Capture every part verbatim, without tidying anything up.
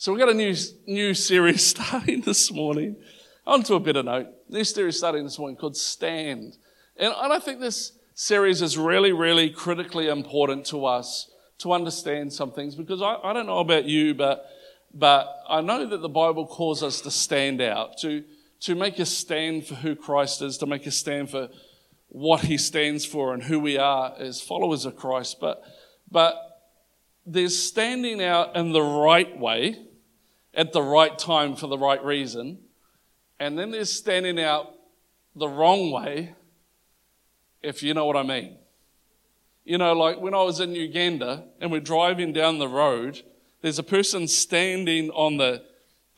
So we've got a new new series starting this morning. Onto a better note. New series starting this morning called Stand. And I think this series is really, really critically important to us to understand some things, because I, I don't know about you, but but I know that the Bible calls us to stand out, to to make a stand for who Christ is, to make a stand for what he stands for and who we are as followers of Christ. But but there's standing out in the right way, at the right time for the right reason, and then there's standing out the wrong way, if you know what I mean. You know, like when I was in Uganda and we're driving down the road, there's a person standing on the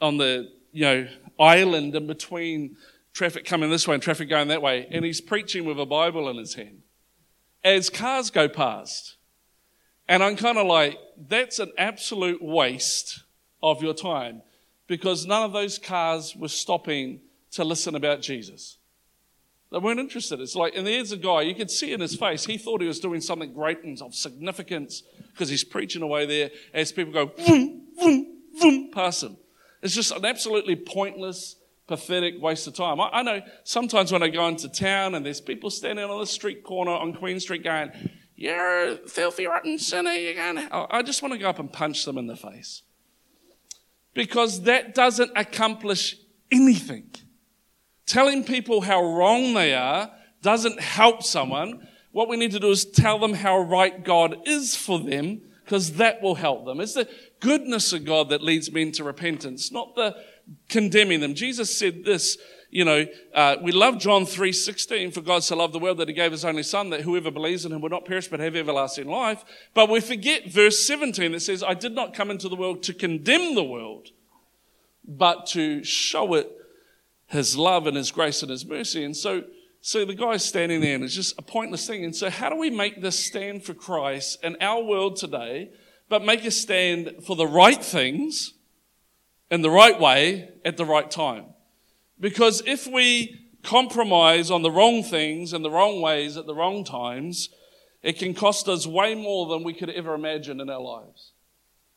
on the you know island in between traffic coming this way and traffic going that way, and he's preaching with a Bible in his hand as cars go past. And I'm kind of like, that's an absolute waste of your time, because none of those cars were stopping to listen about Jesus. They weren't interested. It's like, and there's a guy, you could see in his face, he thought he was doing something great and of significance because he's preaching away there as people go, vroom, vroom, vroom, past him. It's just an absolutely pointless, pathetic waste of time. I, I know sometimes when I go into town and there's people standing on the street corner on Queen Street going, "You're a filthy, rotten sinner, you're going to hell." I just want to go up and punch them in the face, because that doesn't accomplish anything. Telling people how wrong they are doesn't help someone. What we need to do is tell them how right God is for them, because that will help them. It's the goodness of God that leads men to repentance, not the condemning them. Jesus said this. You know, uh, we love John three sixteen, "For God so loved the world that he gave his only son, that whoever believes in him will not perish but have everlasting life." But we forget verse seventeen that says, "I did not come into the world to condemn the world, but to show it his love and his grace and his mercy." And so, so the guy's standing there, and it's just a pointless thing. And so how do we make this stand for Christ in our world today, but make a stand for the right things in the right way at the right time? Because if we compromise on the wrong things in the wrong ways at the wrong times, it can cost us way more than we could ever imagine in our lives.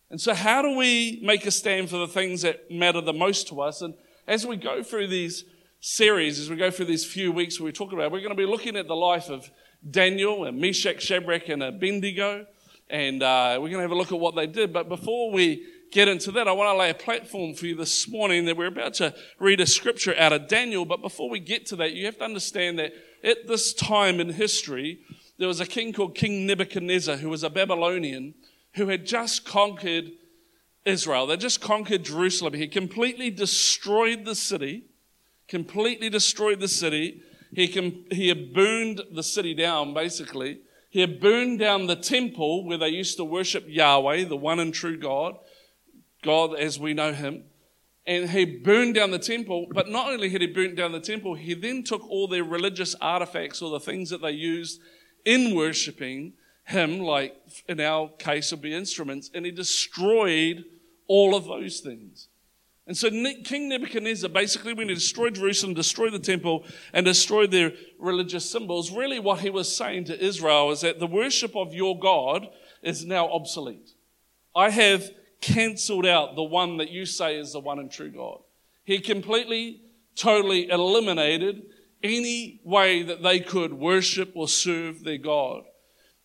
And so how do we make a stand for the things that matter the most to us? And as we go through these series, as we go through these few weeks where we talk about it, we're going to be looking at the life of Daniel and Meshach, Shadrach, and Abednego. And uh, we're going to have a look at what they did. But before we get into that, I want to lay a platform for you this morning that we're about to read a scripture out of Daniel. But before we get to that, you have to understand that at this time in history, there was a king called King Nebuchadnezzar, who was a Babylonian, who had just conquered Israel. They just conquered Jerusalem. He completely destroyed the city, completely destroyed the city. He, com- he had burned the city down, basically. He had burned down the temple where they used to worship Yahweh, the one and true God. God as we know him. And he burned down the temple, but not only had he burnt down the temple, he then took all their religious artifacts, or the things that they used in worshipping him, like in our case would be instruments, and he destroyed all of those things. And so King Nebuchadnezzar, basically when he destroyed Jerusalem, destroyed the temple, and destroyed their religious symbols, really what he was saying to Israel is that the worship of your God is now obsolete. I have cancelled out the one that you say is the one and true God. He completely, totally eliminated any way that they could worship or serve their God.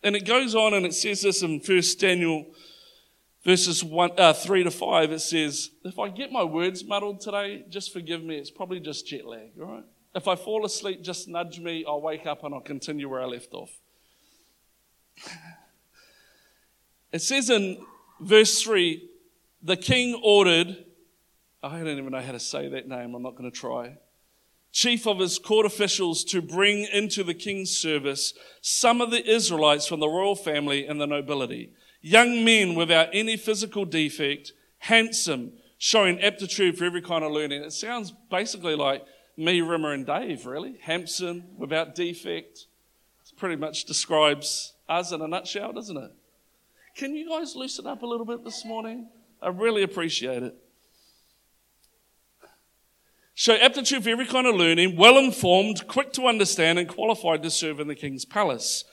And it goes on, and it says this in First Daniel verses one, uh, three to five. It says, if I get my words muddled today, just forgive me. It's probably just jet lag, all right? If I fall asleep, just nudge me. I'll wake up and I'll continue where I left off. It says in verse three, the king ordered, I don't even know how to say that name, I'm not going to try, chief of his court officials to bring into the king's service some of the Israelites from the royal family and the nobility, young men without any physical defect, handsome, showing aptitude for every kind of learning. It sounds basically like me, Rimmer, and Dave, really. Handsome, without defect. It pretty much describes us in a nutshell, doesn't it? Can you guys loosen up a little bit this morning? I really appreciate it. Show aptitude for every kind of learning, well informed, quick to understand, and qualified to serve in the king's palace.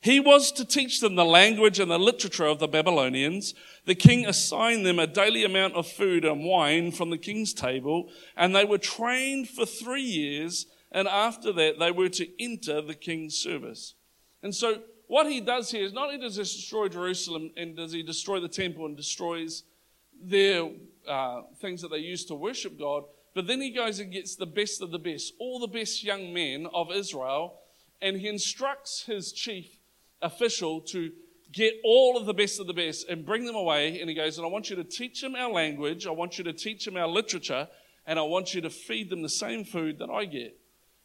He was to teach them the language and the literature of the Babylonians. The king assigned them a daily amount of food and wine from the king's table, and they were trained for three years, and after that they were to enter the king's service. And so what he does here is not only does he destroy Jerusalem and does he destroy the temple and destroys their uh, things that they used to worship God, but then he goes and gets the best of the best, all the best young men of Israel, and he instructs his chief official to get all of the best of the best and bring them away. And he goes, and I want you to teach them our language, I want you to teach them our literature, and I want you to feed them the same food that I get.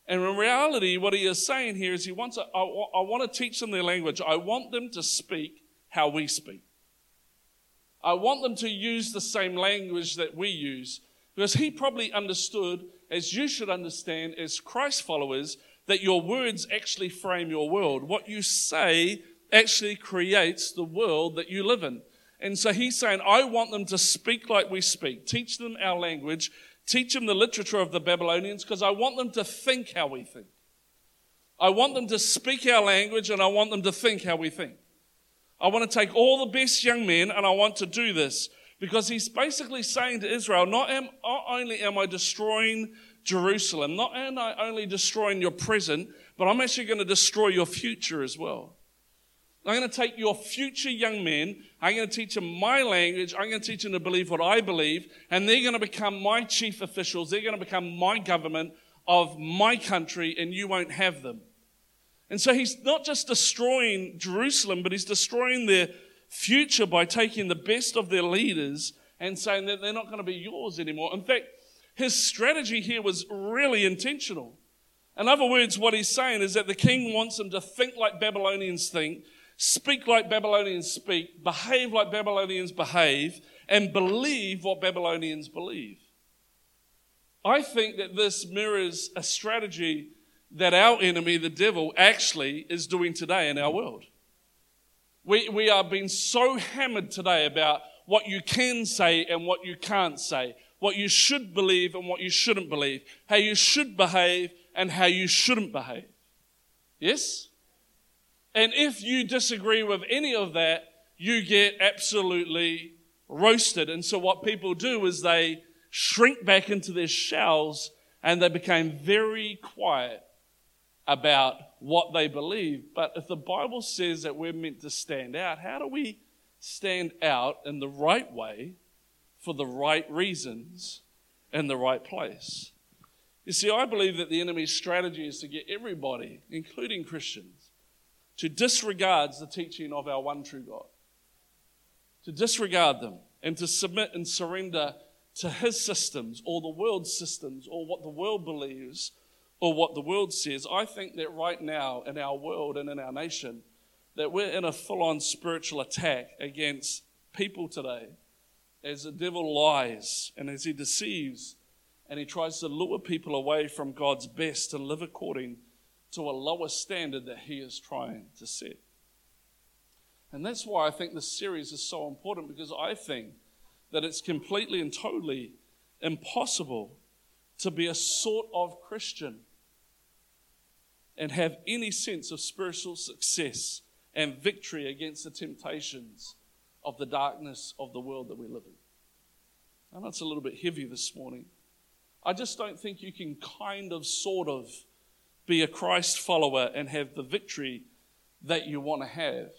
And in reality, what he is saying here is he wants, a, I, I want to teach them their language. I want them to speak how we speak. I want them to use the same language that we use. Because he probably understood, as you should understand as Christ followers, that your words actually frame your world. What you say actually creates the world that you live in. And so he's saying, I want them to speak like we speak. Teach them our language. Teach them the literature of the Babylonians, because I want them to think how we think. I want them to speak our language, and I want them to think how we think. I want to take all the best young men, and I want to do this. Because he's basically saying to Israel, not, am, not only am I destroying Jerusalem, not am I only destroying your present, but I'm actually going to destroy your future as well. I'm going to take your future young men, I'm going to teach them my language, I'm going to teach them to believe what I believe, and they're going to become my chief officials, they're going to become my government of my country, and you won't have them. And so he's not just destroying Jerusalem, but he's destroying their future by taking the best of their leaders and saying that they're not going to be yours anymore. In fact, his strategy here was really intentional. In other words, what he's saying is that the king wants them to think like Babylonians think, speak like Babylonians speak, behave like Babylonians behave, and believe what Babylonians believe. I think that this mirrors a strategy that our enemy, the devil, actually is doing today in our world. We we are being so hammered today about what you can say and what you can't say, what you should believe and what you shouldn't believe, how you should behave and how you shouldn't behave. Yes? And if you disagree with any of that, you get absolutely roasted. And so what people do is they shrink back into their shells, and they became very quiet about what they believe. But if the Bible says that we're meant to stand out, how do we stand out in the right way for the right reasons in the right place? You see, I believe that the enemy's strategy is to get everybody, including Christians, to disregard the teaching of our one true God, to disregard them and to submit and surrender to his systems or the world's systems or what the world believes or what the world says. I think that right now in our world and in our nation that we're in a full-on spiritual attack against people today as the devil lies and as he deceives and he tries to lure people away from God's best to live according to a lower standard that he is trying to set. And that's why I think this series is so important, because I think that it's completely and totally impossible to be a sort of Christian and have any sense of spiritual success and victory against the temptations of the darkness of the world that we live in. I know it's a little bit heavy this morning. I just don't think you can kind of, sort of, be a Christ follower and have the victory that you want to have.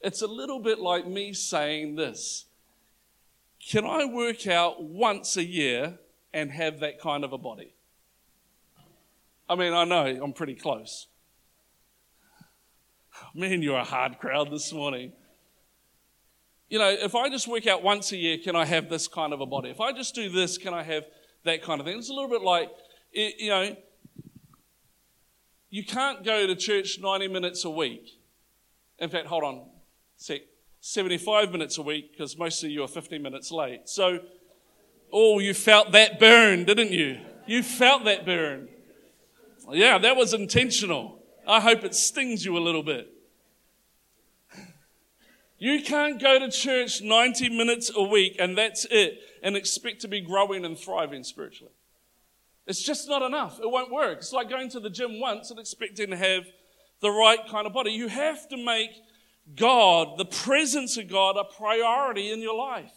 It's a little bit like me saying this: can I work out once a year and have that kind of a body? I mean, I know I'm pretty close. Man, you're a hard crowd this morning. You know, if I just work out once a year, can I have this kind of a body? If I just do this, can I have that kind of thing? It's a little bit like, you know, you can't go to church ninety minutes a week. In fact, hold on a sec, seventy-five minutes a week, because most of you are fifteen minutes late. So, oh, you felt that burn, didn't you? You felt that burn. Yeah, that was intentional. I hope it stings you a little bit. You can't go to church ninety minutes a week and that's it and expect to be growing and thriving spiritually. It's just not enough. It won't work. It's like going to the gym once and expecting to have the right kind of body. You have to make God, the presence of God, a priority in your life.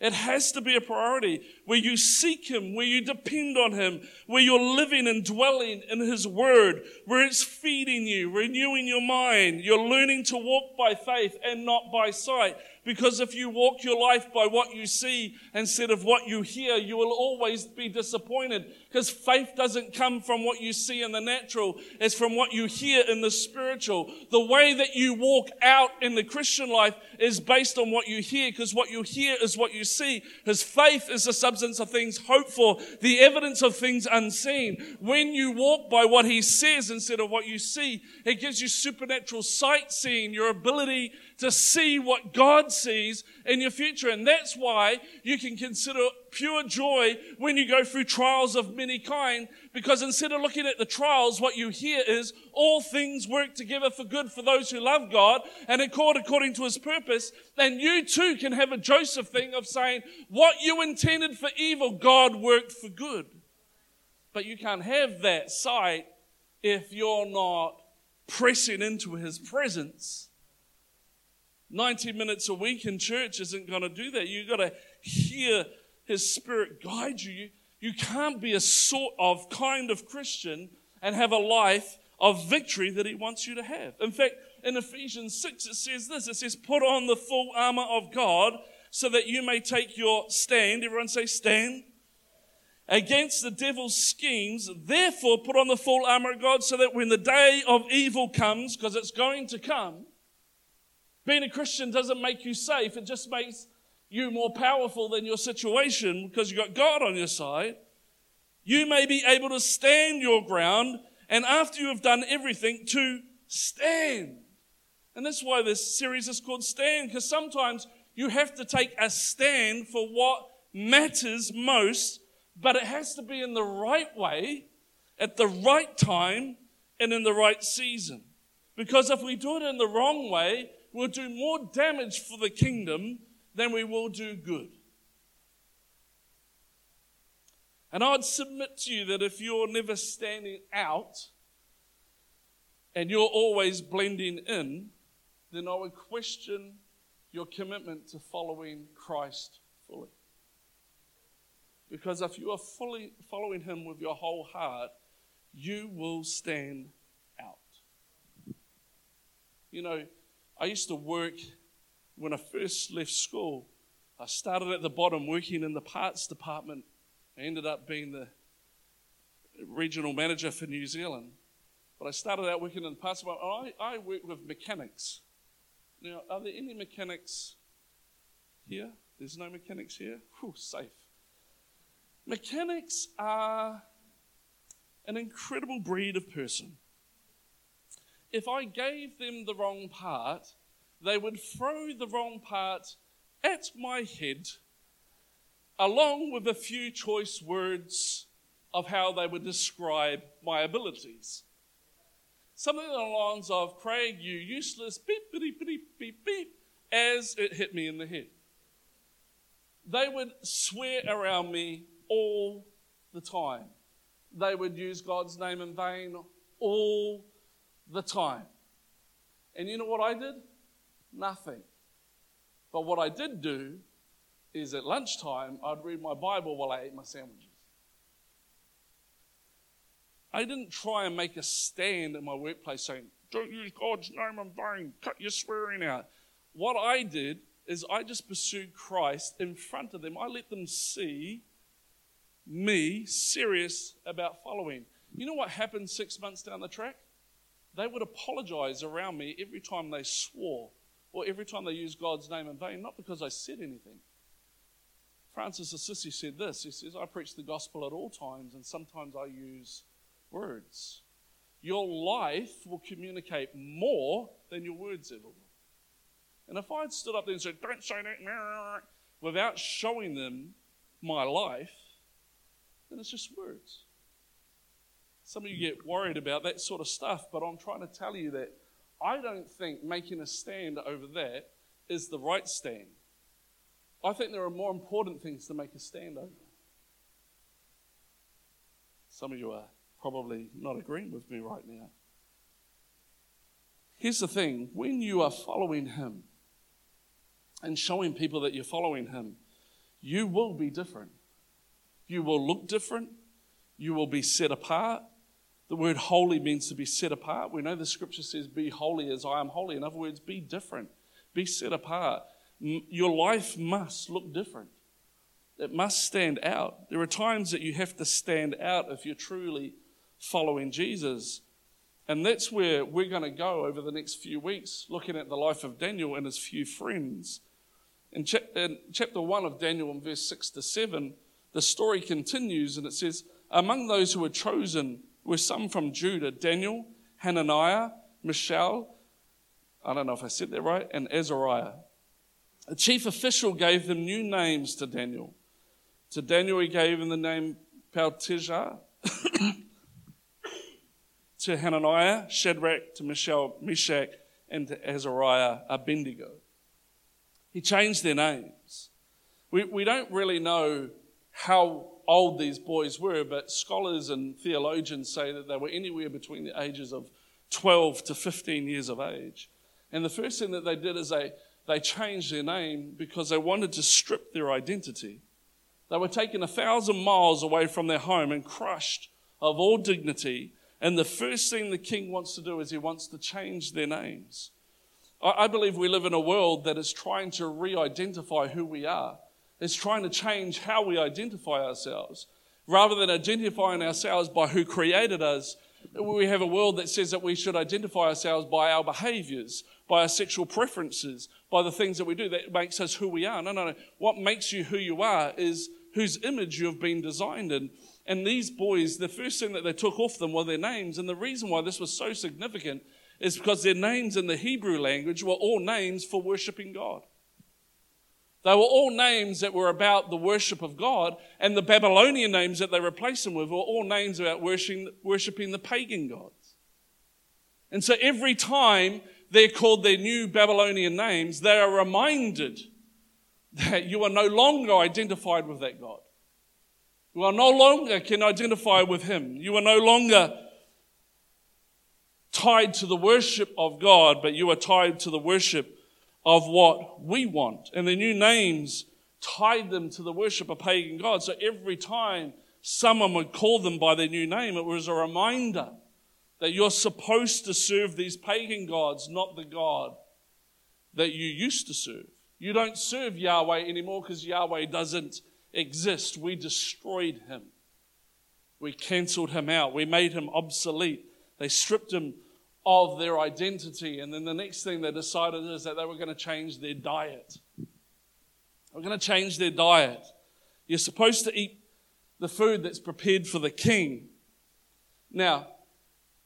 It has to be a priority where you seek Him, where you depend on Him, where you're living and dwelling in His Word, where it's feeding you, renewing your mind. You're learning to walk by faith and not by sight. Because if you walk your life by what you see instead of what you hear, you will always be disappointed. Because faith doesn't come from what you see in the natural. It's from what you hear in the spiritual. The way that you walk out in the Christian life is based on what you hear, because what you hear is what you see. His faith is the substance of things hoped for, the evidence of things unseen. When you walk by what He says instead of what you see, it gives you supernatural sightseeing, your ability to see what God sees in your future. And that's why you can consider pure joy when you go through trials of many kind, because instead of looking at the trials, what you hear is all things work together for good for those who love God and are called according to His purpose. And you too can have a Joseph thing of saying, what you intended for evil, God worked for good. But you can't have that sight if you're not pressing into His presence. ninety minutes a week in church isn't going to do that. You've got to hear His Spirit guide you. You can't be a sort of kind of Christian and have a life of victory that He wants you to have. In fact, in Ephesians six, it says this. It says, put on the full armor of God so that you may take your stand. Everyone say stand. Against the devil's schemes. Therefore, put on the full armor of God so that when the day of evil comes, because it's going to come, being a Christian doesn't make you safe. It just makes you more powerful than your situation, because you've got God on your side. You may be able to stand your ground, and after you have done everything, to stand. And that's why this series is called Stand, because sometimes you have to take a stand for what matters most, but it has to be in the right way, at the right time, and in the right season. Because if we do it in the wrong way, we'll do more damage for the kingdom than we will do good. And I'd submit to you that if you're never standing out and you're always blending in, then I would question your commitment to following Christ fully. Because if you are fully following Him with your whole heart, you will stand out. You know, I used to work, when I first left school, I started at the bottom working in the parts department. I ended up being the regional manager for New Zealand. But I started out working in the parts department. I, I worked with mechanics. Now, are there any mechanics here? There's no mechanics here? Whew, safe. Mechanics are an incredible breed of person. If I gave them the wrong part, they would throw the wrong part at my head, along with a few choice words of how they would describe my abilities. Something along the lines of, Craig, you useless, beep, beep, beep, beep, beep, as it hit me in the head. They would swear around me all the time. They would use God's name in vain all the time. the time. And you know what I did? Nothing. But what I did do is at lunchtime, I'd read my Bible while I ate my sandwiches. I didn't try and make a stand in my workplace saying, don't use God's name in vain, cut your swearing out. What I did is I just pursued Christ in front of them. I let them see me serious about following. You know what happened six months down the track? They would apologize around me every time they swore or every time they used God's name in vain, not because I said anything. Francis of Assisi said this. He says, I preach the gospel at all times, and sometimes I use words. Your life will communicate more than your words ever will. And if I had stood up there and said, don't say that, without showing them my life, then it's just words. Some of you get worried about that sort of stuff, but I'm trying to tell you that I don't think making a stand over that is the right stand. I think there are more important things to make a stand over. Some of you are probably not agreeing with me right now. Here's the thing. When you are following him and showing people that you're following him, you will be different. You will look different. You will be set apart. The word holy means to be set apart. We know the scripture says, be holy as I am holy. In other words, be different. Be set apart. Your life must look different. It must stand out. There are times that you have to stand out if you're truly following Jesus. And that's where we're going to go over the next few weeks, looking at the life of Daniel and his few friends. In, cha- in chapter one of Daniel, in verse six to seven, the story continues and it says, among those who were chosen were some from Judah, Daniel, Hananiah, Mishael, I don't know if I said that right, and Azariah. A chief official gave them new names to Daniel. To Daniel he gave him the name Belteshazzar, to Hananiah, Shadrach, to Mishael, Meshach, and to Azariah, Abednego. He changed their names. We, we don't really know how old these boys were, but scholars and theologians say that they were anywhere between the ages of twelve to fifteen years of age. And the first thing that they did is they, they changed their name because they wanted to strip their identity. They were taken a thousand miles away from their home and crushed of all dignity. And the first thing the king wants to do is he wants to change their names. I, I believe we live in a world that is trying to re-identify who we are. It's trying to change how we identify ourselves. Rather than identifying ourselves by who created us, we have a world that says that we should identify ourselves by our behaviors, by our sexual preferences, by the things that we do. That makes us who we are. No, no, no. What makes you who you are is whose image you have been designed in. And these boys, the first thing that they took off them were their names. And the reason why this was so significant is because their names in the Hebrew language were all names for worshiping God. They were all names that were about the worship of God, and the Babylonian names that they replaced them with were all names about worshiping, worshiping the pagan gods. And so every time they're called their new Babylonian names, they are reminded that you are no longer identified with that God. You are no longer can identify with him. You are no longer tied to the worship of God, but you are tied to the worship of what we want. And the new names tied them to the worship of pagan gods. So every time someone would call them by their new name, it was a reminder that you're supposed to serve these pagan gods, not the God that you used to serve. You don't serve Yahweh anymore because Yahweh doesn't exist. We destroyed him. We cancelled him out. We made him obsolete. They stripped him of their identity. And then the next thing they decided is that they were going to change their diet. They were going to change their diet. You're supposed to eat the food that's prepared for the king. Now,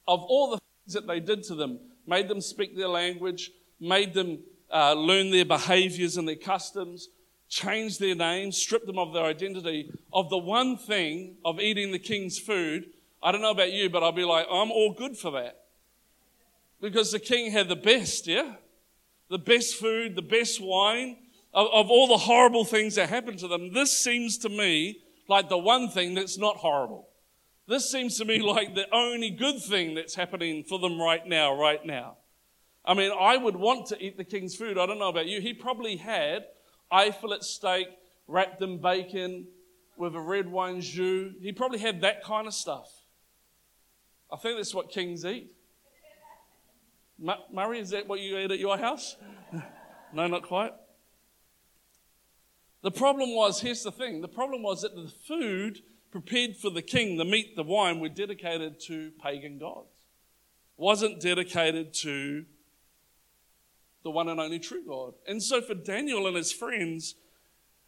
of all the things that they did to them, made them speak their language, made them uh, learn their behaviors and their customs, changed their names, stripped them of their identity, of the one thing of eating the king's food, I don't know about you, but I'll be like, I'm all good for that. Because the king had the best, yeah? The best food, the best wine. Of, of all the horrible things that happened to them, this seems to me like the one thing that's not horrible. This seems to me like the only good thing that's happening for them right now, right now. I mean, I would want to eat the king's food. I don't know about you. He probably had eye fillet steak wrapped in bacon with a red wine jus. He probably had that kind of stuff. I think that's what kings eat. Murray, is that what you ate at your house? No, not quite. The problem was, here's the thing, the problem was that the food prepared for the king, the meat, the wine, were dedicated to pagan gods. It wasn't dedicated to the one and only true God. And so for Daniel and his friends,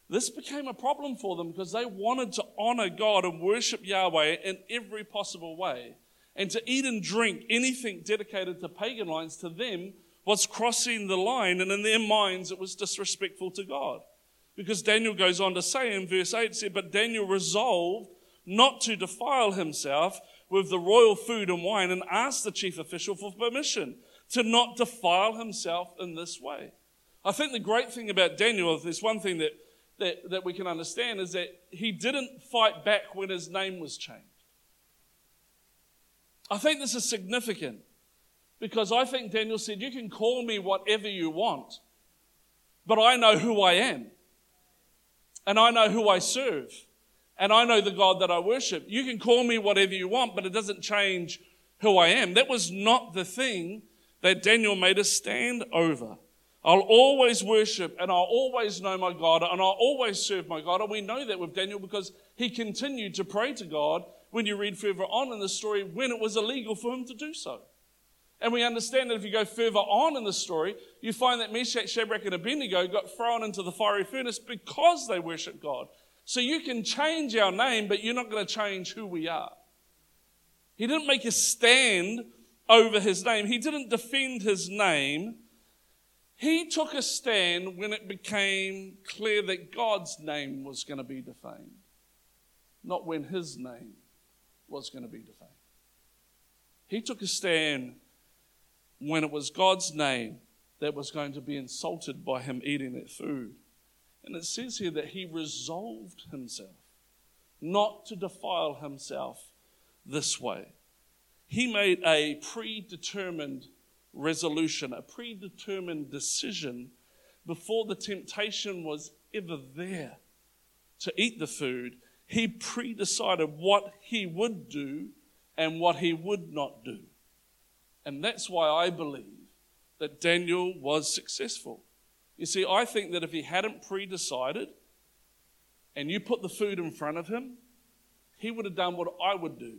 this became a problem for them because they wanted to honor God and worship Yahweh in every possible way. And to eat and drink anything dedicated to pagan lines, to them, was crossing the line. And in their minds, it was disrespectful to God. Because Daniel goes on to say in verse eight, said, but Daniel resolved not to defile himself with the royal food and wine and asked the chief official for permission to not defile himself in this way. I think the great thing about Daniel, if there's one thing that, that, that we can understand, is that he didn't fight back when his name was changed. I think this is significant. Because I think Daniel said, you can call me whatever you want, but I know who I am. And I know who I serve. And I know the God that I worship. You can call me whatever you want, but it doesn't change who I am. That was not the thing that Daniel made a stand over. I'll always worship and I'll always know my God and I'll always serve my God. And we know that with Daniel because he continued to pray to God when you read further on in the story when it was illegal for him to do so. And we understand that if you go further on in the story, you find that Meshach, Shadrach, and Abednego got thrown into the fiery furnace because they worship God. So you can change our name, but you're not going to change who we are. He didn't make a stand over his name. He didn't defend his name. He took a stand when it became clear that God's name was going to be defamed, not when his name was going to be defamed. He took a stand when it was God's name that was going to be insulted by him eating that food. And it says here that he resolved himself not to defile himself this way. He made a predetermined resolution, a predetermined decision before the temptation was ever there to eat the food. He pre-decided what he would do and what he would not do. And that's why I believe that Daniel was successful. You see, I think that if he hadn't pre-decided and you put the food in front of him, he would have done what I would do.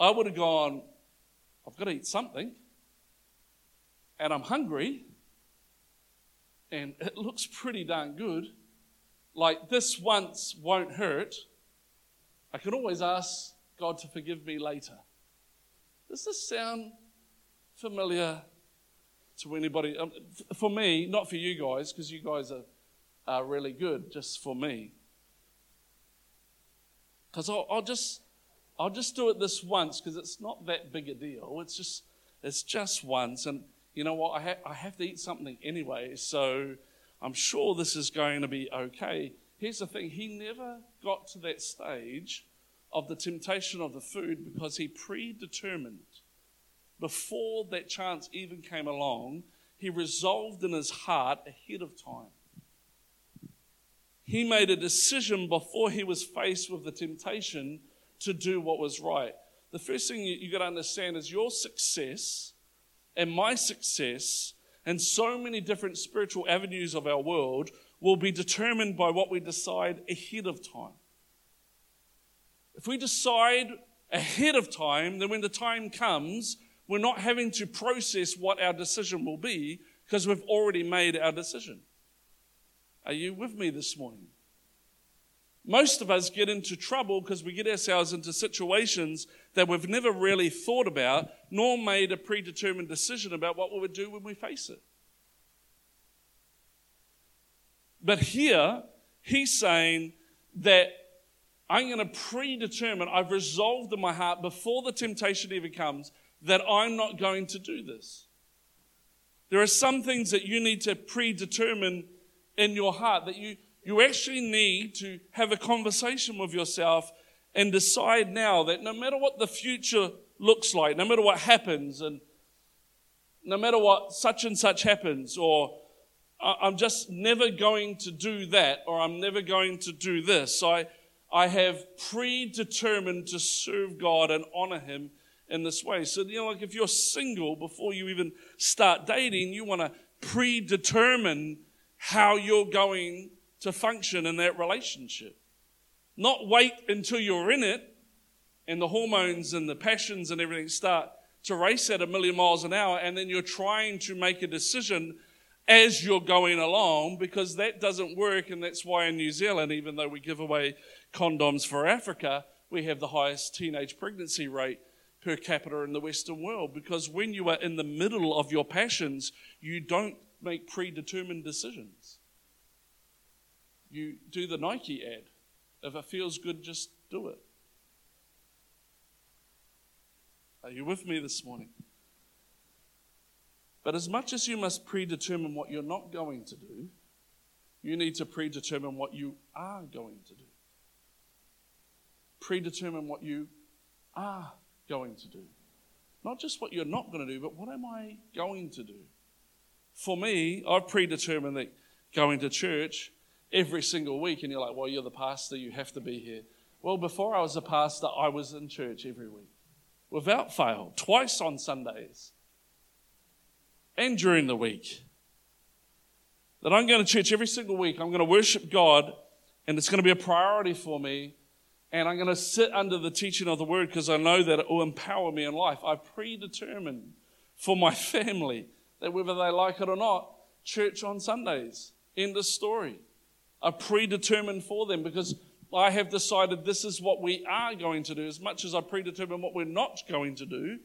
I would have gone, I've got to eat something, and I'm hungry, and it looks pretty darn good. Like, this once won't hurt. I can always ask God to forgive me later. Does this sound familiar to anybody? Um, for me, not for you guys, because you guys are, are really good, just for me. Because I'll, I'll just I'll just do it this once, because it's not that big a deal. It's just it's just once, and you know what? I, ha- I have to eat something anyway, so I'm sure this is going to be okay. Here's the thing. He never got to that stage of the temptation of the food because he predetermined. Before that chance even came along, he resolved in his heart ahead of time. He made a decision before he was faced with the temptation to do what was right. The first thing you, you got to understand is your success and my success and so many different spiritual avenues of our world will be determined by what we decide ahead of time. If we decide ahead of time, then when the time comes, we're not having to process what our decision will be because we've already made our decision. Are you with me this morning? Most of us get into trouble because we get ourselves into situations that we've never really thought about nor made a predetermined decision about what we would do when we face it. But here, he's saying that I'm going to predetermine, I've resolved in my heart before the temptation even comes that I'm not going to do this. There are some things that you need to predetermine in your heart, that you, you actually need to have a conversation with yourself and decide now that no matter what the future looks like, no matter what happens, and no matter what such and such happens, or I'm just never going to do that, or I'm never going to do this. So I... I have predetermined to serve God and honor him in this way. So, you know, like if you're single, before you even start dating, you want to predetermine how you're going to function in that relationship. Not wait until you're in it and the hormones and the passions and everything start to race at a million miles an hour and then you're trying to make a decision as you're going along, because that doesn't work, and that's why in New Zealand, even though we give away condoms for Africa, we have the highest teenage pregnancy rate per capita in the Western world, because when you are in the middle of your passions, you don't make predetermined decisions. You do the Nike ad. If it feels good, just do it. Are you with me this morning? But as much as you must predetermine what you're not going to do, you need to predetermine what you are going to do. Predetermine what you are going to do. Not just what you're not going to do, but what am I going to do? For me, I've predetermined that going to church every single week, and you're like, well, you're the pastor, you have to be here. Well, before I was a pastor, I was in church every week, without fail, twice on Sundays, and during the week. That I'm going to church every single week, I'm going to worship God, and it's going to be a priority for me, and I'm going to sit under the teaching of the Word because I know that it will empower me in life. I predetermined for my family that whether they like it or not, church on Sundays, end of story. I predetermined for them because I have decided this is what we are going to do. As much as I predetermine what we're not going to do,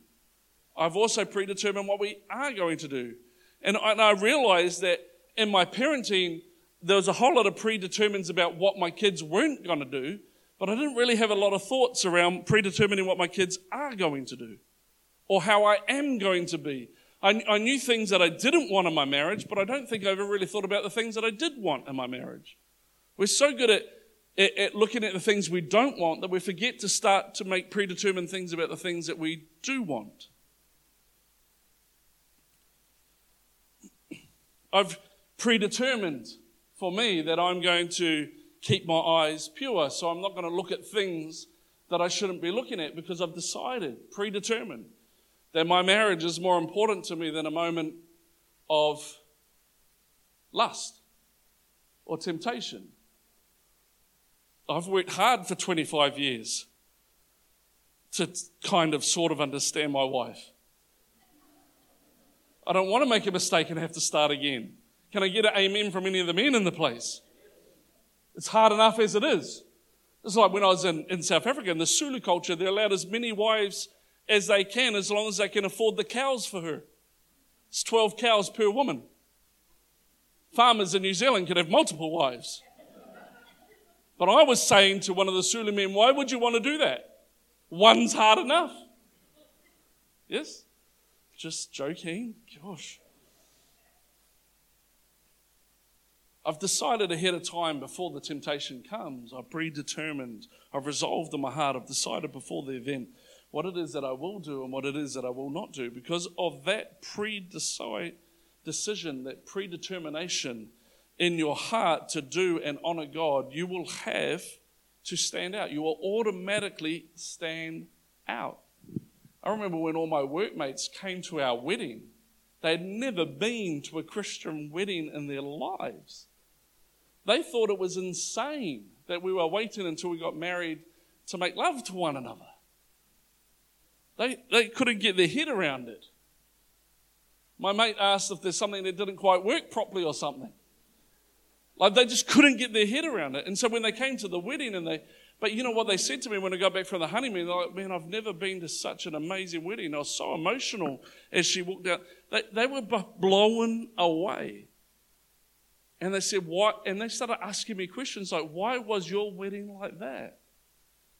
I've also predetermined what we are going to do. And I, and I realized that in my parenting, there was a whole lot of predetermines about what my kids weren't going to do, but I didn't really have a lot of thoughts around predetermining what my kids are going to do or how I am going to be. I, I knew things that I didn't want in my marriage, but I don't think I ever really thought about the things that I did want in my marriage. We're so good at at looking at the things we don't want that we forget to start to make predetermined things about the things that we do want. I've predetermined for me that I'm going to keep my eyes pure, so I'm not going to look at things that I shouldn't be looking at because I've decided, predetermined, that my marriage is more important to me than a moment of lust or temptation. I've worked hard for twenty-five years to kind of sort of understand my wife. I don't want to make a mistake and have to start again. Can I get an amen from any of the men in the place? It's hard enough as it is. It's like when I was in, in South Africa, in the Zulu culture, they're allowed as many wives as they can as long as they can afford the cows for her. It's twelve cows per woman. Farmers in New Zealand could have multiple wives. But I was saying to one of the Zulu men, why would you want to do that? One's hard enough. Yes? Just joking. Gosh. I've decided ahead of time before the temptation comes. I've predetermined. I've resolved in my heart. I've decided before the event what it is that I will do and what it is that I will not do. Because of that pre-decide decision, that predetermination in your heart to do and honor God, you will have to stand out. You will automatically stand out. I remember when all my workmates came to our wedding. They'd never been to a Christian wedding in their lives. They thought it was insane that we were waiting until we got married to make love to one another. They, they couldn't get their head around it. My mate asked if there's something that didn't quite work properly or something. Like they just couldn't get their head around it. And so when they came to the wedding and they, but you know what they said to me when I got back from the honeymoon? They're like, man, I've never been to such an amazing wedding. And I was so emotional as she walked out. They, they were blown away. And they said, why? And they started asking me questions like, why was your wedding like that?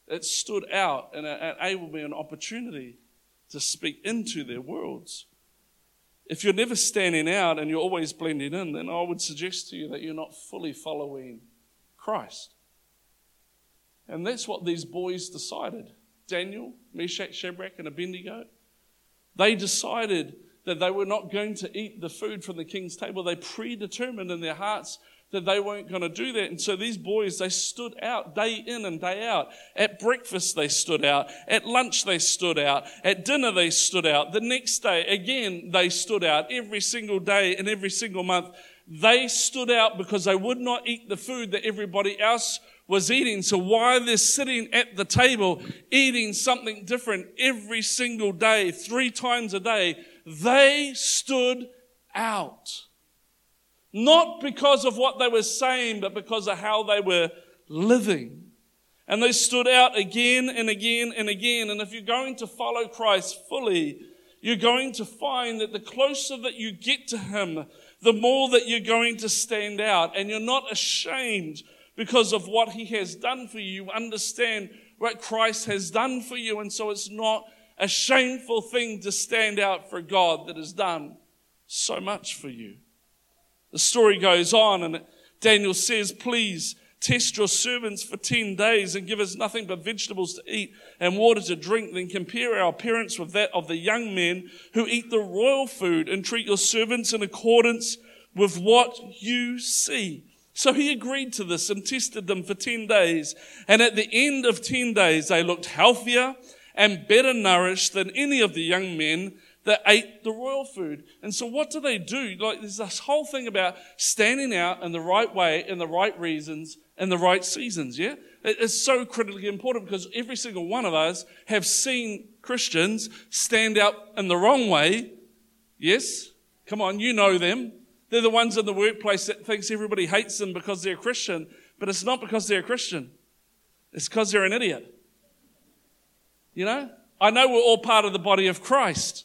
It stood out and it enabled me an opportunity to speak into their worlds. If you're never standing out and you're always blending in, then I would suggest to you that you're not fully following Christ. And that's what these boys decided. Daniel, Meshach, Shadrach, and Abednego. They decided that they were not going to eat the food from the king's table. They predetermined in their hearts that they weren't going to do that. And so these boys, they stood out day in and day out. At breakfast, they stood out. At lunch, they stood out. At dinner, they stood out. The next day, again, they stood out. Every single day and every single month, they stood out because they would not eat the food that everybody else was eating. So while they're sitting at the table, eating something different every single day, three times a day, they stood out. Not because of what they were saying, but because of how they were living. And they stood out again and again and again. And if you're going to follow Christ fully, you're going to find that the closer that you get to Him, the more that you're going to stand out. And you're not ashamed because of what He has done for you. You understand what Christ has done for you. And so it's not a shameful thing to stand out for God that has done so much for you. The story goes on and Daniel says, please Test your servants for ten days and give us nothing but vegetables to eat and water to drink. Then compare our appearance with that of the young men who eat the royal food, and treat your servants in accordance with what you see. So he agreed to this and tested them for ten days. And at the end of ten days, they looked healthier and better nourished than any of the young men that ate the royal food. And so what do they do? Like, there's this whole thing about standing out in the right way, in the right reasons, and the right seasons, yeah? It's so critically important, because every single one of us have seen Christians stand out in the wrong way. Yes? Come on, you know them. They're the ones in the workplace that thinks everybody hates them because they're Christian, but it's not because they're Christian. It's because they're an idiot. You know? I know we're all part of the body of Christ,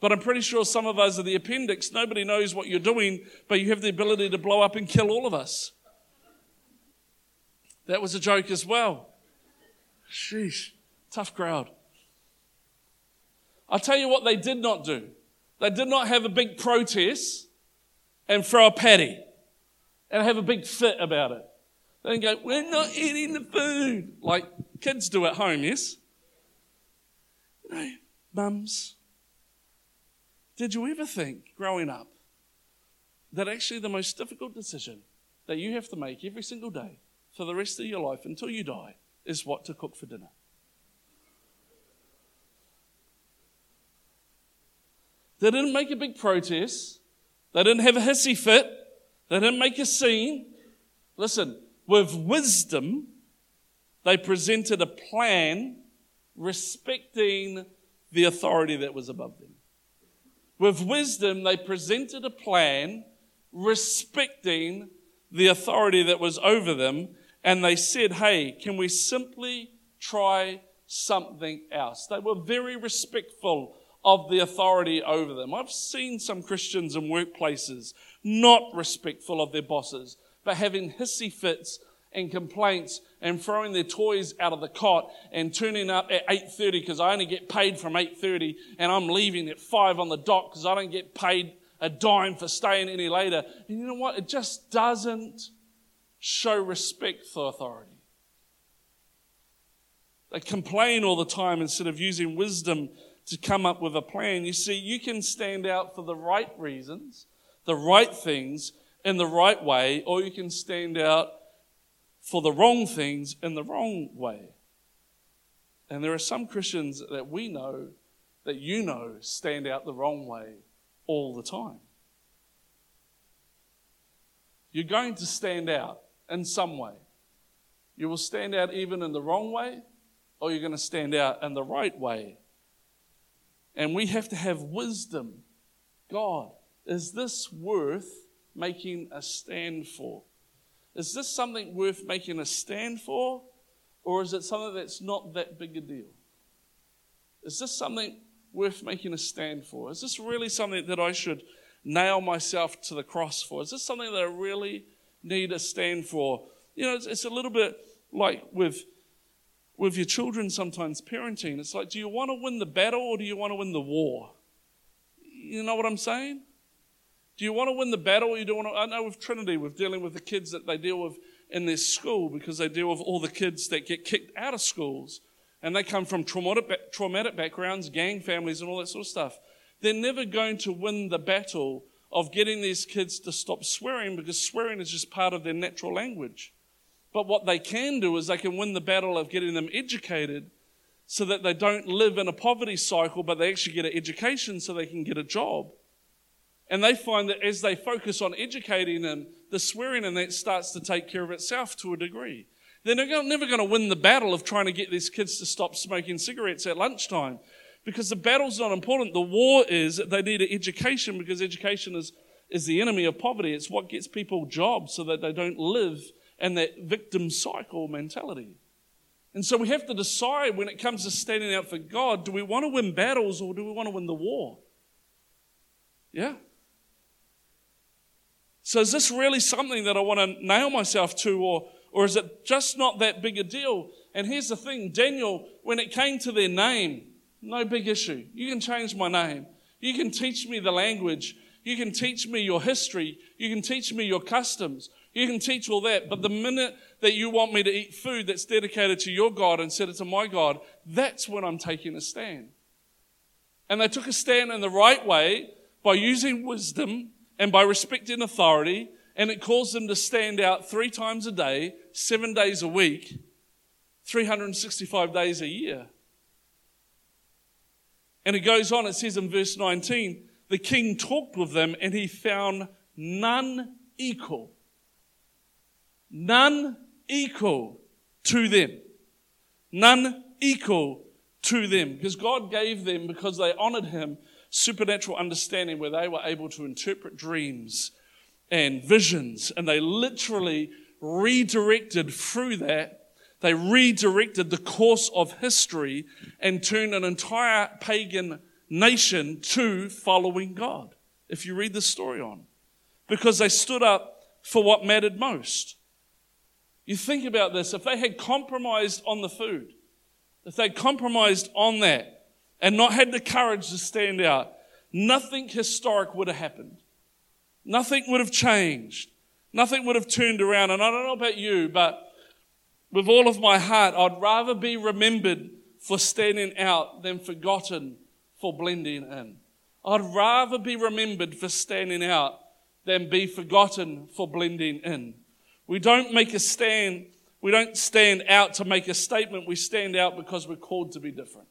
but I'm pretty sure some of us are the appendix. Nobody knows what you're doing, but you have the ability to blow up and kill all of us. That was a joke as well. Sheesh, tough crowd. I'll tell you what they did not do. They did not have a big protest and throw a patty and have a big fit about it. They didn't go, we're not eating the food, like kids do at home, yes? You know, mums, did you ever think growing up that actually the most difficult decision that you have to make every single day for the rest of your life until you die is what to cook for dinner? They didn't make a big protest. They didn't have a hissy fit. They didn't make a scene. Listen, with wisdom, they presented a plan respecting the authority that was above them. With wisdom, they presented a plan respecting the authority that was over them. And they said, hey, can we simply try something else? They were very respectful of the authority over them. I've seen some Christians in workplaces not respectful of their bosses, but having hissy fits and complaints and throwing their toys out of the cot and turning up at eight thirty because I only get paid from eight thirty and I'm leaving at five on the dot because I don't get paid a dime for staying any later. And you know what? It just doesn't show respect for authority. They complain all the time instead of using wisdom to come up with a plan. You see, you can stand out for the right reasons, the right things, in the right way, or you can stand out for the wrong things in the wrong way. And there are some Christians that we know, that you know, stand out the wrong way all the time. You're going to stand out in some way. You will stand out even in the wrong way, or you're going to stand out in the right way. And we have to have wisdom. God, is this worth making a stand for? Is this something worth making a stand for? Or is it something that's not that big a deal? Is this something worth making a stand for? Is this really something that I should nail myself to the cross for? Is this something that I really need a stand for? You know, it's, it's a little bit like with with your children sometimes parenting. It's like, do you want to win the battle or do you want to win the war? You know what I'm saying? Do you want to win the battle or you don't want to? I know with Trinity, we're dealing with the kids that they deal with in their school, because they deal with all the kids that get kicked out of schools and they come from traumatic, traumatic backgrounds, gang families and all that sort of stuff. They're never going to win the battle of getting these kids to stop swearing, because swearing is just part of their natural language. But what they can do is they can win the battle of getting them educated so that they don't live in a poverty cycle, but they actually get an education so they can get a job. And they find that as they focus on educating them, the swearing and that starts to take care of itself to a degree. They're never going to win the battle of trying to get these kids to stop smoking cigarettes at lunchtime, because the battle's not important. The war is that they need an education, because education is, is the enemy of poverty. It's what gets people jobs so that they don't live in that victim cycle mentality. And so we have to decide when it comes to standing out for God, do we want to win battles or do we want to win the war? Yeah. So is this really something that I want to nail myself to, or, or is it just not that big a deal? And here's the thing, Daniel, when it came to their name, no big issue. You can change my name. You can teach me the language. You can teach me your history. You can teach me your customs. You can teach all that. But the minute that you want me to eat food that's dedicated to your God instead of to my God, that's when I'm taking a stand. And they took a stand in the right way by using wisdom and by respecting authority, and it caused them to stand out three times a day, seven days a week, three hundred sixty-five days a year. And it goes on, it says in verse nineteen, the king talked with them and he found none equal. None equal to them. None equal to them. Because God gave them, because they honored him, supernatural understanding where they were able to interpret dreams and visions. And they literally redirected through that. They redirected the course of history and turned an entire pagan nation to following God, if you read the story on. Because they stood up for what mattered most. You think about this, if they had compromised on the food, if they compromised on that and not had the courage to stand out, nothing historic would have happened. Nothing would have changed. Nothing would have turned around. And I don't know about you, but with all of my heart, I'd rather be remembered for standing out than forgotten for blending in. I'd rather be remembered for standing out than be forgotten for blending in. We don't make a stand, we don't stand out to make a statement, we stand out because we're called to be different.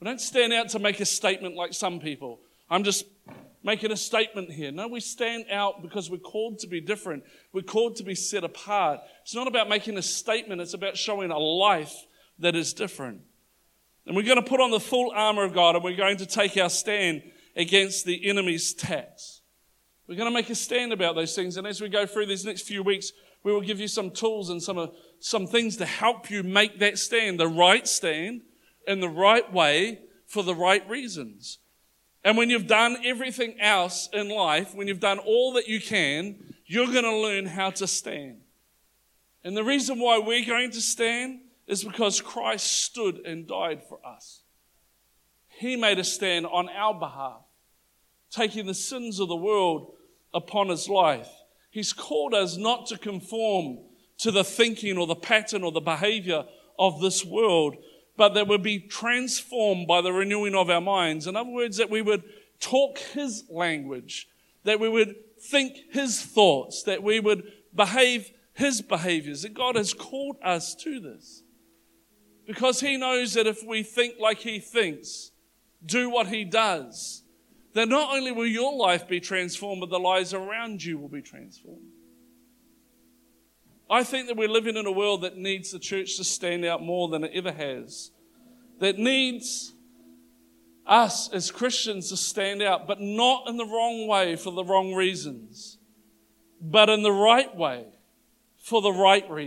We don't stand out to make a statement like some people. I'm just making a statement here. No, we stand out because we're called to be different. We're called to be set apart. It's not about making a statement. It's about showing a life that is different. And we're going to put on the full armor of God and we're going to take our stand against the enemy's attacks. We're going to make a stand about those things. And as we go through these next few weeks, we will give you some tools and some, uh, some things to help you make that stand, the right stand, in the right way, for the right reasons. And when you've done everything else in life, when you've done all that you can, you're going to learn how to stand. And the reason why we're going to stand is because Christ stood and died for us. He made a stand on our behalf, taking the sins of the world upon his life. He's called us not to conform to the thinking or the pattern or the behavior of this world, but that we'll be transformed by the renewing of our minds. In other words, that we would talk his language, that we would think his thoughts, that we would behave his behaviors, that God has called us to this. Because he knows that if we think like he thinks, do what he does, then not only will your life be transformed, but the lives around you will be transformed. I think that we're living in a world that needs the church to stand out more than it ever has. That needs us as Christians to stand out, but not in the wrong way for the wrong reasons, but in the right way for the right reasons.